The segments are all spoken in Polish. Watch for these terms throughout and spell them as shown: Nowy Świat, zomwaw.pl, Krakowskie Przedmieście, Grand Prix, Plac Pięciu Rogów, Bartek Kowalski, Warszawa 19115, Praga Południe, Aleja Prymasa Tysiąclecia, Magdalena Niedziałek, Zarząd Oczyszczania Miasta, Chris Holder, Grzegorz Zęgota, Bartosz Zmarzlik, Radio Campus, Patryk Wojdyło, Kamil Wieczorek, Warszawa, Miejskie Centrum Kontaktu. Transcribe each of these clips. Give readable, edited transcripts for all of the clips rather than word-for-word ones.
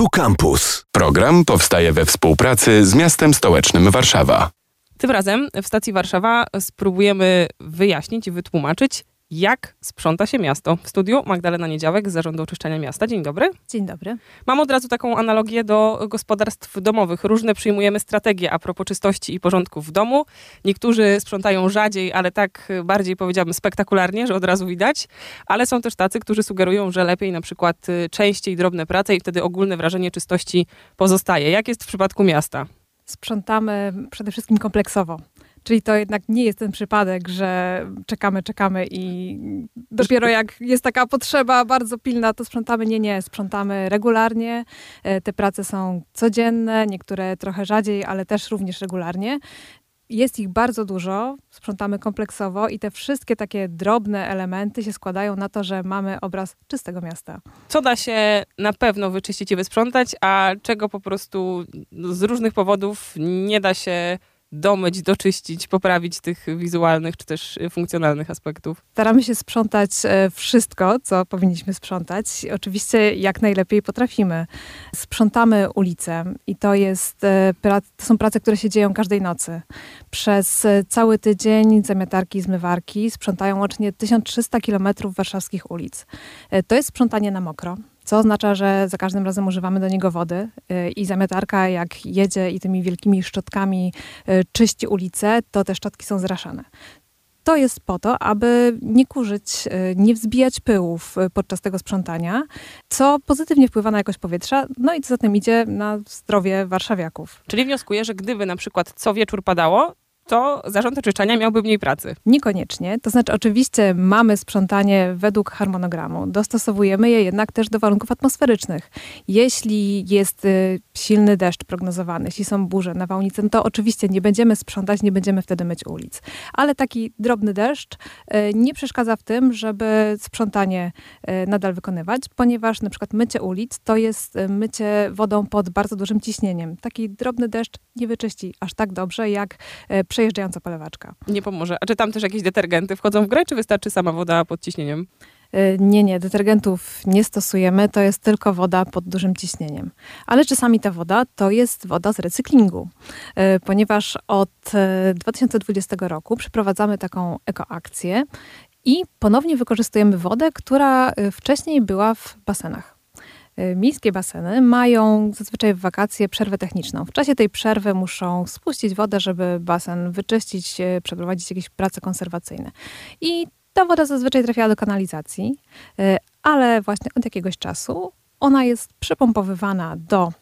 Tu Campus. Program powstaje we współpracy z miastem stołecznym Warszawa. Tym razem w stacji Warszawa spróbujemy wyjaśnić i wytłumaczyć, jak sprząta się miasto. W studiu Magdalena Niedziałek z Zarządu Oczyszczania Miasta. Dzień dobry. Dzień dobry. Mam od razu taką analogię do gospodarstw domowych. Różne przyjmujemy strategie a propos czystości i porządku w domu. Niektórzy sprzątają rzadziej, ale tak bardziej, powiedziałabym, spektakularnie, że od razu widać. Ale są też tacy, którzy sugerują, że lepiej na przykład częściej drobne prace i wtedy ogólne wrażenie czystości pozostaje. Jak jest w przypadku miasta? Sprzątamy przede wszystkim kompleksowo. Czyli to jednak nie jest ten przypadek, że czekamy i dopiero jak jest taka potrzeba bardzo pilna, to sprzątamy. Nie, sprzątamy regularnie. Te prace są codzienne, niektóre trochę rzadziej, ale też również regularnie. Jest ich bardzo dużo, sprzątamy kompleksowo i te wszystkie takie drobne elementy się składają na to, że mamy obraz czystego miasta. Co da się na pewno wyczyścić i wysprzątać, a czego po prostu z różnych powodów nie da się domyć, doczyścić, poprawić tych wizualnych czy też funkcjonalnych aspektów? Staramy się sprzątać wszystko, co powinniśmy sprzątać. Oczywiście jak najlepiej potrafimy. Sprzątamy ulicę i to są prace, które się dzieją każdej nocy. Przez cały tydzień zamiatarki i zmywarki sprzątają łącznie 1300 km warszawskich ulic. To jest sprzątanie na mokro. Co oznacza, że za każdym razem używamy do niego wody i zamiatarka jak jedzie i tymi wielkimi szczotkami czyści ulicę, to te szczotki są zraszane. To jest po to, aby nie kurzyć, nie wzbijać pyłów podczas tego sprzątania, co pozytywnie wpływa na jakość powietrza, no i co za tym idzie na zdrowie warszawiaków. Czyli wnioskuję, że gdyby na przykład co wieczór padało, to Zarząd Oczyszczania miałby mniej pracy. Niekoniecznie. To znaczy oczywiście mamy sprzątanie według harmonogramu. Dostosowujemy je jednak też do warunków atmosferycznych. Jeśli jest silny deszcz prognozowany, jeśli są burze, nawałnice, no to oczywiście nie będziemy sprzątać, nie będziemy wtedy myć ulic. Ale taki drobny deszcz nie przeszkadza w tym, żeby sprzątanie nadal wykonywać, ponieważ na przykład mycie ulic to jest mycie wodą pod bardzo dużym ciśnieniem. Taki drobny deszcz nie wyczyści aż tak dobrze jak przejeżdżająca polewaczka. Nie pomoże. A czy tam też jakieś detergenty wchodzą w grę, czy wystarczy sama woda pod ciśnieniem? Nie, detergentów nie stosujemy, to jest tylko woda pod dużym ciśnieniem. Ale czasami ta woda to jest woda z recyklingu, ponieważ od 2020 roku przeprowadzamy taką ekoakcję i ponownie wykorzystujemy wodę, która wcześniej była w basenach. Miejskie baseny mają zazwyczaj w wakacje przerwę techniczną. W czasie tej przerwy muszą spuścić wodę, żeby basen wyczyścić, przeprowadzić jakieś prace konserwacyjne. I ta woda zazwyczaj trafiała do kanalizacji, ale właśnie od jakiegoś czasu ona jest przepompowywana do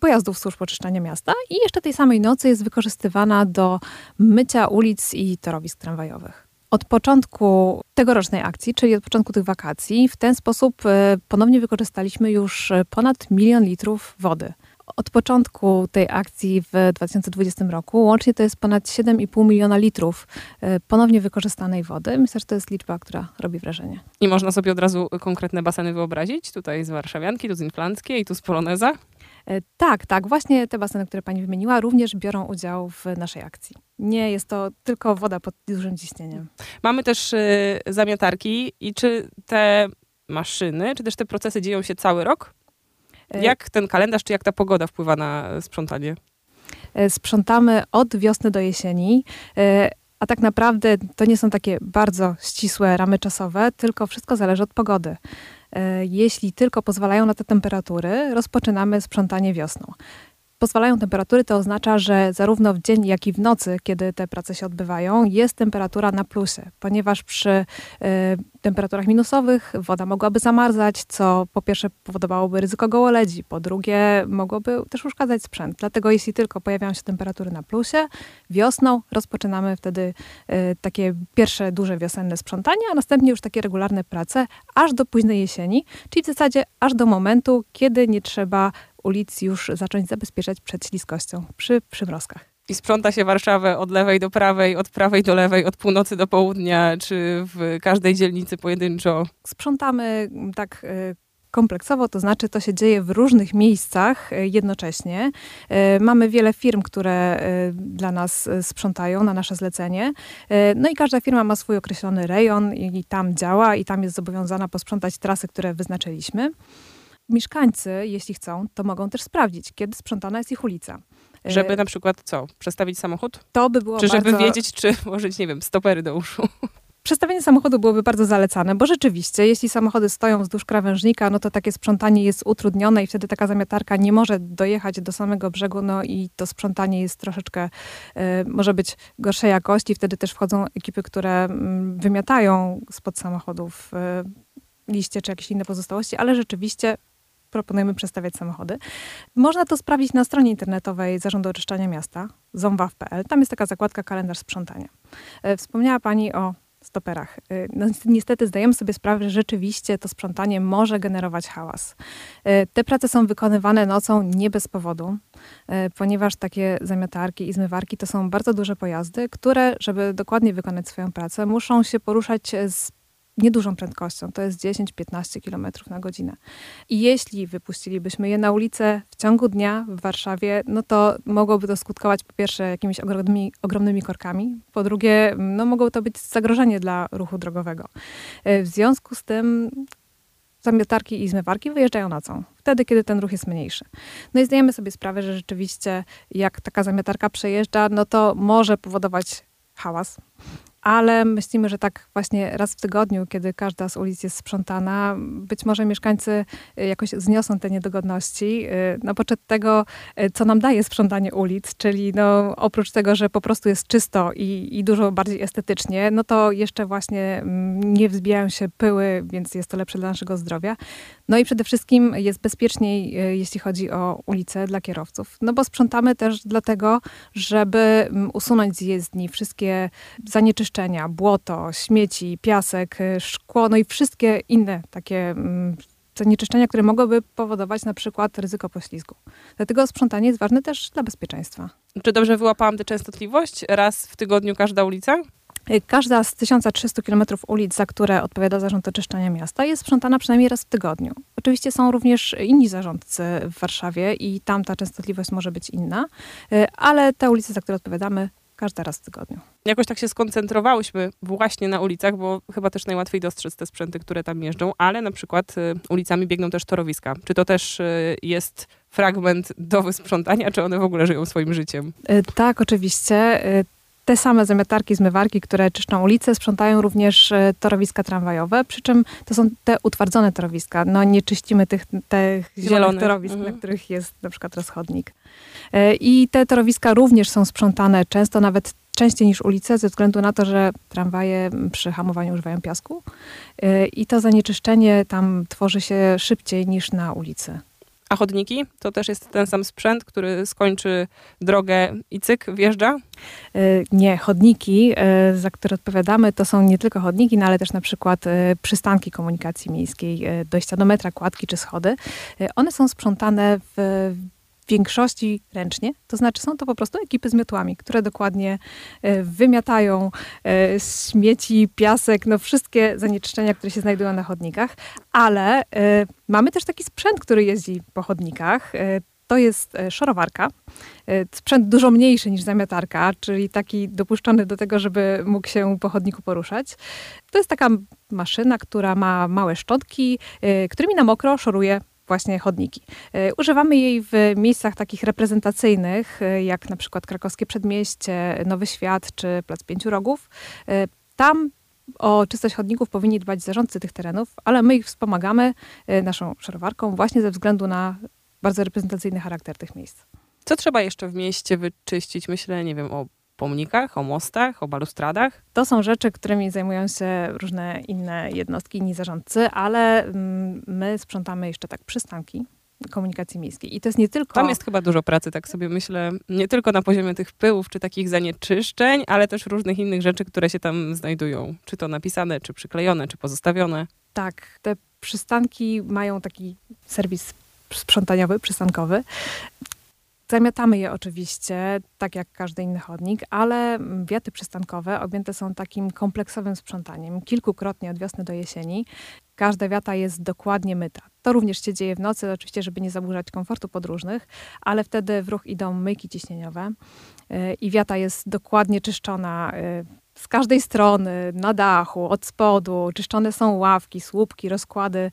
pojazdów służb oczyszczania miasta i jeszcze tej samej nocy jest wykorzystywana do mycia ulic i torowisk tramwajowych. Od początku tegorocznej akcji, czyli od początku tych wakacji, w ten sposób ponownie wykorzystaliśmy już ponad 1 000 000 litrów wody. Od początku tej akcji w 2020 roku łącznie to jest ponad 7,5 miliona litrów ponownie wykorzystanej wody. Myślę, że to jest liczba, która robi wrażenie. I można sobie od razu konkretne baseny wyobrazić? Tutaj z Warszawianki, tu z Inflanckiej, tu z Poloneza? Tak. Właśnie te baseny, które pani wymieniła, również biorą udział w naszej akcji. Nie jest to tylko woda pod dużym ciśnieniem. Mamy też zamiatarki i czy te maszyny, czy też te procesy dzieją się cały rok? Jak ten kalendarz, czy jak ta pogoda wpływa na sprzątanie? Sprzątamy od wiosny do jesieni. A tak naprawdę to nie są takie bardzo ścisłe ramy czasowe, tylko wszystko zależy od pogody. Jeśli tylko pozwalają na te temperatury, rozpoczynamy sprzątanie wiosną. Pozwalają temperatury, to oznacza, że zarówno w dzień, jak i w nocy, kiedy te prace się odbywają, jest temperatura na plusie, ponieważ przy temperaturach minusowych woda mogłaby zamarzać, co po pierwsze powodowałoby ryzyko gołoledzi, po drugie mogłoby też uszkadzać sprzęt. Dlatego jeśli tylko pojawiają się temperatury na plusie, wiosną rozpoczynamy wtedy takie pierwsze duże wiosenne sprzątanie, a następnie już takie regularne prace aż do późnej jesieni, czyli w zasadzie aż do momentu, kiedy nie trzeba ulic już zacząć zabezpieczać przed śliskością przy przymrozkach. I sprząta się Warszawę od lewej do prawej, od prawej do lewej, od północy do południa, czy w każdej dzielnicy pojedynczo? Sprzątamy tak kompleksowo, to znaczy to się dzieje w różnych miejscach jednocześnie. Mamy wiele firm, które dla nas sprzątają na nasze zlecenie. No i każda firma ma swój określony rejon i tam działa i tam jest zobowiązana posprzątać trasy, które wyznaczyliśmy. mieszkańcy, jeśli chcą, to mogą też sprawdzić, kiedy sprzątana jest ich ulica. Żeby na przykład co? Przestawić samochód? To by było bardzo... Czy żeby wiedzieć, czy włożyć, nie wiem, stopery do uszu? Przestawienie samochodu byłoby bardzo zalecane, bo rzeczywiście, jeśli samochody stoją wzdłuż krawężnika, no to takie sprzątanie jest utrudnione i wtedy taka zamiatarka nie może dojechać do samego brzegu, no i to sprzątanie jest troszeczkę, może być gorszej jakości. Wtedy też wchodzą ekipy, które wymiatają spod samochodów liście czy jakieś inne pozostałości, ale rzeczywiście proponujemy przestawiać samochody. Można to sprawdzić na stronie internetowej Zarządu Oczyszczania Miasta, zomwaw.pl. Tam jest taka zakładka kalendarz sprzątania. Wspomniała Pani o stoperach. No, niestety zdajemy sobie sprawę, że rzeczywiście to sprzątanie może generować hałas. Te prace są wykonywane nocą nie bez powodu, ponieważ takie zamiatarki i zmywarki to są bardzo duże pojazdy, które, żeby dokładnie wykonać swoją pracę, muszą się poruszać z niedużą prędkością, to jest 10-15 km na godzinę. I jeśli wypuścilibyśmy je na ulicę w ciągu dnia w Warszawie, no to mogłoby to skutkować po pierwsze jakimiś ogromnymi korkami, po drugie, no mogło to być zagrożenie dla ruchu drogowego. W związku z tym zamiatarki i zmywarki wyjeżdżają nocą, wtedy, kiedy ten ruch jest mniejszy. No i zdajemy sobie sprawę, że rzeczywiście jak taka zamiatarka przejeżdża, no to może powodować hałas. Ale myślimy, że tak właśnie raz w tygodniu, kiedy każda z ulic jest sprzątana, być może mieszkańcy jakoś zniosą te niedogodności na poczet tego, co nam daje sprzątanie ulic, czyli no, oprócz tego, że po prostu jest czysto i dużo bardziej estetycznie, no to jeszcze właśnie nie wzbijają się pyły, więc jest to lepsze dla naszego zdrowia. No i przede wszystkim jest bezpieczniej, jeśli chodzi o ulice dla kierowców. No bo sprzątamy też dlatego, żeby usunąć z jezdni wszystkie zanieczyszczenia, błoto, śmieci, piasek, szkło, no i wszystkie inne takie zanieczyszczenia, które mogłyby powodować na przykład ryzyko poślizgu. Dlatego sprzątanie jest ważne też dla bezpieczeństwa. Czy dobrze wyłapałam tę częstotliwość? Raz w tygodniu każda ulica? Każda z 1300 km ulic, za które odpowiada Zarząd Oczyszczania Miasta, jest sprzątana przynajmniej raz w tygodniu. Oczywiście są również inni zarządcy w Warszawie i tam ta częstotliwość może być inna, ale te ulice, za które odpowiadamy, każdy raz w tygodniu. Jakoś tak się skoncentrowałyśmy właśnie na ulicach, bo chyba też najłatwiej dostrzec te sprzęty, które tam jeżdżą, ale na przykład ulicami biegną też torowiska. Czy to też jest fragment do wysprzątania, czy one w ogóle żyją swoim życiem? Tak, oczywiście. Te same zamiatarki, zmywarki, które czyszczą ulice, sprzątają również torowiska tramwajowe, przy czym to są te utwardzone torowiska. No nie czyścimy tych zielonych torowisk, na których jest na przykład rozchodnik. I te torowiska również są sprzątane często, nawet częściej niż ulice, ze względu na to, że tramwaje przy hamowaniu używają piasku. I to zanieczyszczenie tam tworzy się szybciej niż na ulicy. A chodniki? To też jest ten sam sprzęt, który skończy drogę i cyk, wjeżdża? Nie, chodniki, za które odpowiadamy, to są nie tylko chodniki, no ale też na przykład przystanki komunikacji miejskiej, dojścia do metra, kładki czy schody. One są sprzątane w większości ręcznie, to znaczy są to po prostu ekipy z miotłami, które dokładnie wymiatają śmieci, piasek, no wszystkie zanieczyszczenia, które się znajdują na chodnikach, ale mamy też taki sprzęt, który jeździ po chodnikach. To jest szorowarka, sprzęt dużo mniejszy niż zamiatarka, czyli taki dopuszczony do tego, żeby mógł się po chodniku poruszać. To jest taka maszyna, która ma małe szczotki, którymi na mokro szoruje właśnie chodniki. Używamy jej w miejscach takich reprezentacyjnych, jak na przykład Krakowskie Przedmieście, Nowy Świat czy Plac Pięciu Rogów. Tam o czystość chodników powinni dbać zarządcy tych terenów, ale my ich wspomagamy naszą szorowarką właśnie ze względu na bardzo reprezentacyjny charakter tych miejsc. Co trzeba jeszcze w mieście wyczyścić? Myślę, nie wiem, o pomnikach, o mostach, o balustradach? To są rzeczy, którymi zajmują się różne inne jednostki, inni zarządcy, ale my sprzątamy jeszcze tak przystanki komunikacji miejskiej. I to jest nie tylko... Tam jest chyba dużo pracy, tak sobie myślę, nie tylko na poziomie tych pyłów, czy takich zanieczyszczeń, ale też różnych innych rzeczy, które się tam znajdują. Czy to napisane, czy przyklejone, czy pozostawione. Tak, te przystanki mają taki serwis sprzątaniowy, przystankowy. Zamiatamy je oczywiście, tak jak każdy inny chodnik, ale wiaty przystankowe objęte są takim kompleksowym sprzątaniem, kilkukrotnie od wiosny do jesieni. Każda wiata jest dokładnie myta. To również się dzieje w nocy, oczywiście, żeby nie zaburzać komfortu podróżnych, ale wtedy w ruch idą myjki ciśnieniowe i wiata jest dokładnie czyszczona z każdej strony, na dachu, od spodu. Czyszczone są ławki, słupki, rozkłady.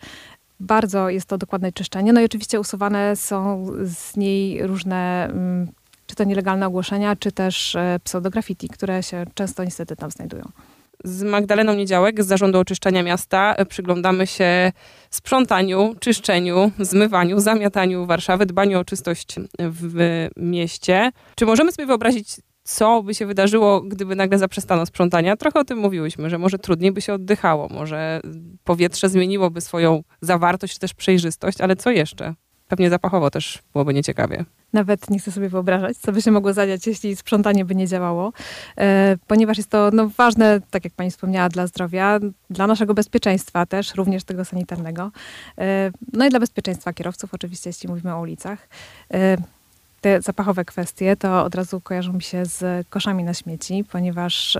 Bardzo jest to dokładne czyszczenie. No i oczywiście usuwane są z niej różne, czy to nielegalne ogłoszenia, czy też pseudograffiti, które się często niestety tam znajdują. Z Magdaleną Niedziałek z Zarządu Oczyszczania Miasta przyglądamy się sprzątaniu, czyszczeniu, zmywaniu, zamiataniu Warszawy, dbaniu o czystość w mieście. Czy możemy sobie wyobrazić, co by się wydarzyło, gdyby nagle zaprzestano sprzątania? Trochę o tym mówiłyśmy, że może trudniej by się oddychało, może powietrze zmieniłoby swoją zawartość, czy też przejrzystość, ale co jeszcze? Pewnie zapachowo też byłoby nieciekawie. Nawet nie chcę sobie wyobrażać, co by się mogło zadziać, jeśli sprzątanie by nie działało. Ponieważ jest to ważne, tak jak pani wspomniała, dla zdrowia, dla naszego bezpieczeństwa też, również tego sanitarnego. No i dla bezpieczeństwa kierowców oczywiście, jeśli mówimy o ulicach. Te zapachowe kwestie to od razu kojarzą mi się z koszami na śmieci, ponieważ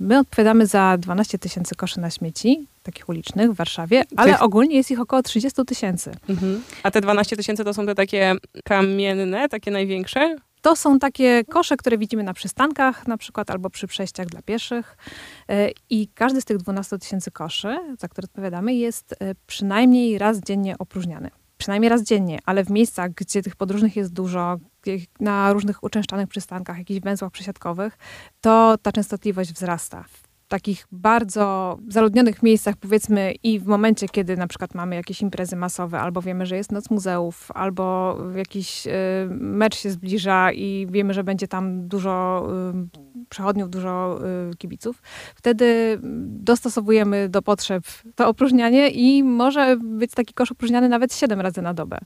my odpowiadamy za 12 000 koszy na śmieci, takich ulicznych w Warszawie, ale ogólnie jest ich około 30 000. Mhm. A te 12 000 to są te takie kamienne, takie największe? To są takie kosze, które widzimy na przystankach na przykład, albo przy przejściach dla pieszych. I każdy z tych 12 000 koszy, za które odpowiadamy, jest przynajmniej raz dziennie opróżniany. Przynajmniej raz dziennie, ale w miejscach, gdzie tych podróżnych jest dużo, na różnych uczęszczanych przystankach, jakichś węzłach przesiadkowych, to ta częstotliwość wzrasta. W takich bardzo zaludnionych miejscach, powiedzmy, i w momencie, kiedy na przykład mamy jakieś imprezy masowe, albo wiemy, że jest Noc Muzeów, albo jakiś mecz się zbliża i wiemy, że będzie tam dużo przechodniów, dużo kibiców, wtedy dostosowujemy do potrzeb to opróżnianie i może być taki kosz opróżniany nawet 7 razy na dobę,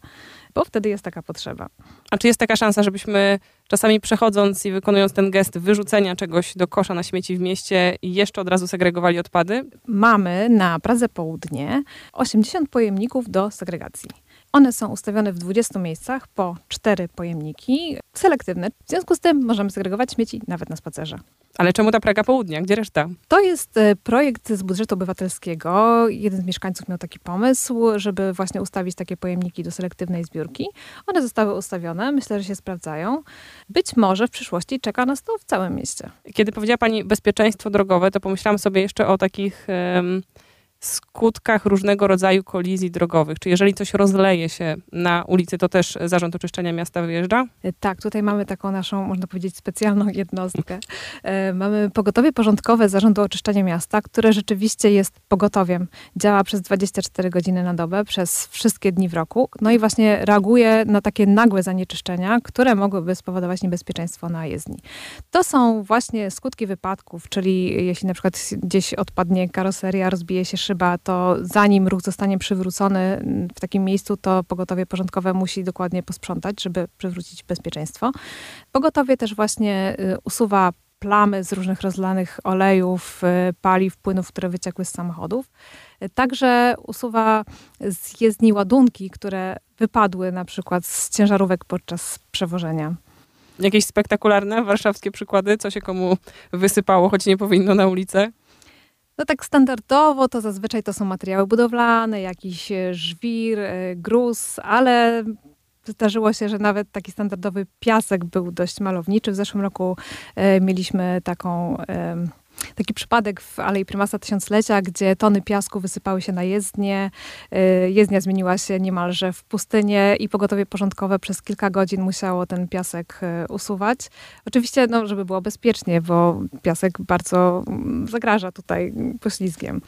bo wtedy jest taka potrzeba. A czy jest taka szansa, żebyśmy czasami przechodząc i wykonując ten gest wyrzucenia czegoś do kosza na śmieci w mieście jeszcze od razu segregowali odpady? Mamy na Pradze Południe 80 pojemników do segregacji. One są ustawione w 20 miejscach po 4 pojemniki, selektywne. W związku z tym możemy segregować śmieci nawet na spacerze. Ale czemu ta Praga Południa? Gdzie reszta? To jest projekt z budżetu obywatelskiego. Jeden z mieszkańców miał taki pomysł, żeby właśnie ustawić takie pojemniki do selektywnej zbiórki. One zostały ustawione. Myślę, że się sprawdzają. Być może w przyszłości czeka nas to w całym mieście. Kiedy powiedziała pani bezpieczeństwo drogowe, to pomyślałam sobie jeszcze o takich skutkach różnego rodzaju kolizji drogowych. Czy jeżeli coś rozleje się na ulicy, to też Zarząd Oczyszczania Miasta wyjeżdża? Tak, tutaj mamy taką naszą, można powiedzieć, specjalną jednostkę. Mamy pogotowie porządkowe Zarządu Oczyszczania Miasta, które rzeczywiście jest pogotowiem. Działa przez 24 godziny na dobę, przez wszystkie dni w roku. No i właśnie reaguje na takie nagłe zanieczyszczenia, które mogłyby spowodować niebezpieczeństwo na jezdni. To są właśnie skutki wypadków, czyli jeśli na przykład gdzieś odpadnie karoseria, rozbije się szyba, to zanim ruch zostanie przywrócony w takim miejscu, to pogotowie porządkowe musi dokładnie posprzątać, żeby przywrócić bezpieczeństwo. Pogotowie też właśnie usuwa plamy z różnych rozlanych olejów, paliw, płynów, które wyciekły z samochodów. Także usuwa z jezdni ładunki, które wypadły na przykład z ciężarówek podczas przewożenia. Jakieś spektakularne warszawskie przykłady, co się komu wysypało, choć nie powinno, na ulicę? No tak standardowo to zazwyczaj to są materiały budowlane, jakiś żwir, gruz, ale zdarzyło się, że nawet taki standardowy piasek był dość malowniczy. W zeszłym roku mieliśmy taki przypadek w Alei Prymasa Tysiąclecia, gdzie tony piasku wysypały się na jezdnię. Jezdnia zmieniła się niemalże w pustynię i pogotowie porządkowe przez kilka godzin musiało ten piasek usuwać. Oczywiście, żeby było bezpiecznie, bo piasek bardzo zagraża tutaj poślizgiem.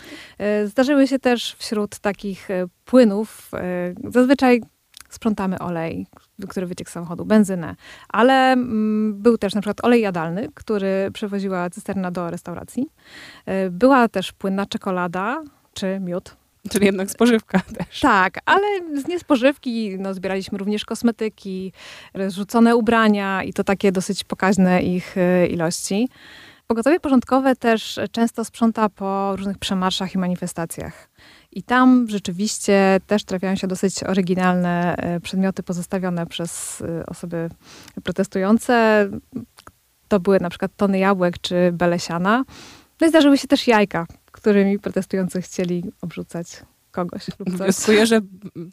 Zdarzyły się też wśród takich płynów, zazwyczaj sprzątamy olej, który wyciekł z samochodu, benzynę, ale był też na przykład olej jadalny, który przewoziła cysterna do restauracji. Była też płynna czekolada czy miód. Czyli jednak spożywka też. Tak, ale z niespożywki zbieraliśmy również kosmetyki, rzucone ubrania i to takie dosyć pokaźne ich ilości. Pogotowie porządkowe też często sprząta po różnych przemarszach i manifestacjach. I tam rzeczywiście też trafiają się dosyć oryginalne przedmioty pozostawione przez osoby protestujące. To były na przykład tony jabłek czy belesiana. No i zdarzyły się też jajka, którymi protestujący chcieli obrzucać kogoś lub coś. Wnioskuję, że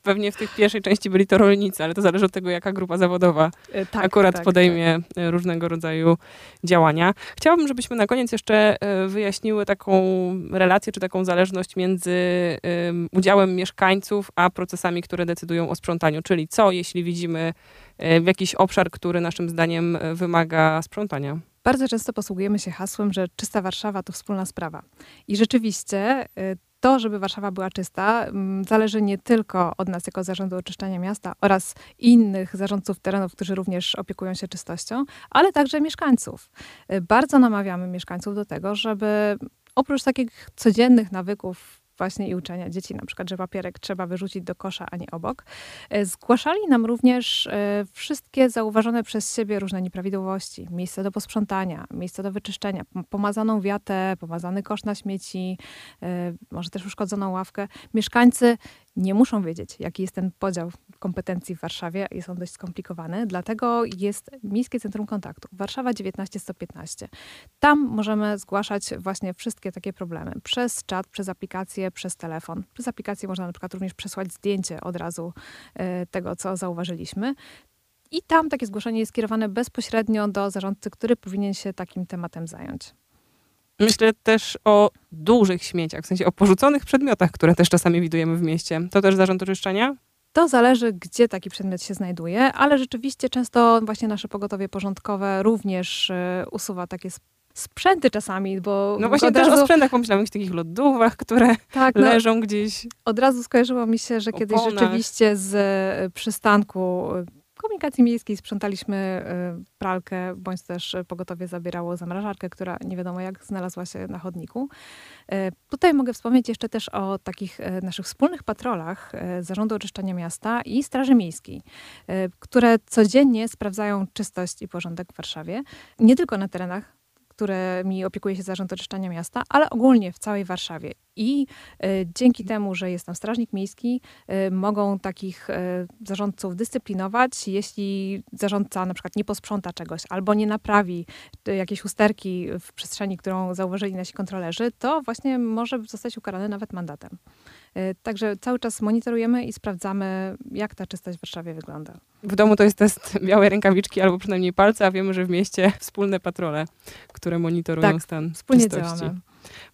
pewnie w tej pierwszej części byli to rolnicy, ale to zależy od tego, jaka grupa zawodowa podejmie różnego rodzaju działania. Chciałabym, żebyśmy na koniec jeszcze wyjaśniły taką relację, czy taką zależność między udziałem mieszkańców, a procesami, które decydują o sprzątaniu. Czyli co, jeśli widzimy jakiś obszar, który naszym zdaniem wymaga sprzątania? Bardzo często posługujemy się hasłem, że czysta Warszawa to wspólna sprawa. I rzeczywiście to, żeby Warszawa była czysta, zależy nie tylko od nas jako Zarządu Oczyszczania Miasta oraz innych zarządców terenów, którzy również opiekują się czystością, ale także mieszkańców. Bardzo namawiamy mieszkańców do tego, żeby oprócz takich codziennych nawyków właśnie i uczenia dzieci, na przykład, że papierek trzeba wyrzucić do kosza, a nie obok. Zgłaszali nam również wszystkie zauważone przez siebie różne nieprawidłowości. Miejsce do posprzątania, miejsce do wyczyszczenia, pomazaną wiatę, pomazany kosz na śmieci, może też uszkodzoną ławkę. Mieszkańcy nie muszą wiedzieć, jaki jest ten podział kompetencji w Warszawie. Jest on dość skomplikowany, dlatego jest Miejskie Centrum Kontaktu, Warszawa 19115. Tam możemy zgłaszać właśnie wszystkie takie problemy. Przez czat, przez aplikację, przez telefon. Przez aplikację można na przykład również przesłać zdjęcie od razu tego, co zauważyliśmy. I tam takie zgłoszenie jest skierowane bezpośrednio do zarządcy, który powinien się takim tematem zająć. Myślę też o dużych śmieciach, w sensie o porzuconych przedmiotach, które też czasami widujemy w mieście. To też zarząd oczyszczania? To zależy, gdzie taki przedmiot się znajduje, ale rzeczywiście często właśnie nasze pogotowie porządkowe również usuwa takie sprzęty czasami, bo... No właśnie też o sprzętach pomyślałam, o takich lodówkach, które leżą gdzieś. Od razu skojarzyło mi się, że kiedyś rzeczywiście z przystanku komunikacji miejskiej sprzątaliśmy pralkę, bądź też pogotowie zabierało zamrażarkę, która nie wiadomo jak znalazła się na chodniku. Tutaj mogę wspomnieć jeszcze też o takich naszych wspólnych patrolach Zarządu Oczyszczania Miasta i Straży Miejskiej, które codziennie sprawdzają czystość i porządek w Warszawie. Nie tylko na terenach, którymi opiekuje się Zarząd Oczyszczania Miasta, ale ogólnie w całej Warszawie. I dzięki temu, że jest tam strażnik miejski, mogą takich zarządców dyscyplinować, jeśli zarządca na przykład nie posprząta czegoś albo nie naprawi jakiejś usterki w przestrzeni, którą zauważyli nasi kontrolerzy, to właśnie może zostać ukarany nawet mandatem. Także cały czas monitorujemy i sprawdzamy, jak ta czystość w Warszawie wygląda. W domu to jest test białej rękawiczki albo przynajmniej palca, a wiemy, że w mieście wspólne patrole, które monitorują stan czystości. Działamy.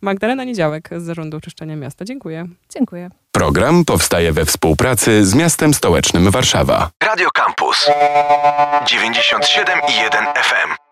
Magdalena Niedziałek z Zarządu Oczyszczania Miasta. Dziękuję. Dziękuję. Program powstaje we współpracy z Miastem Stołecznym Warszawa. Radio Campus 97,1 FM.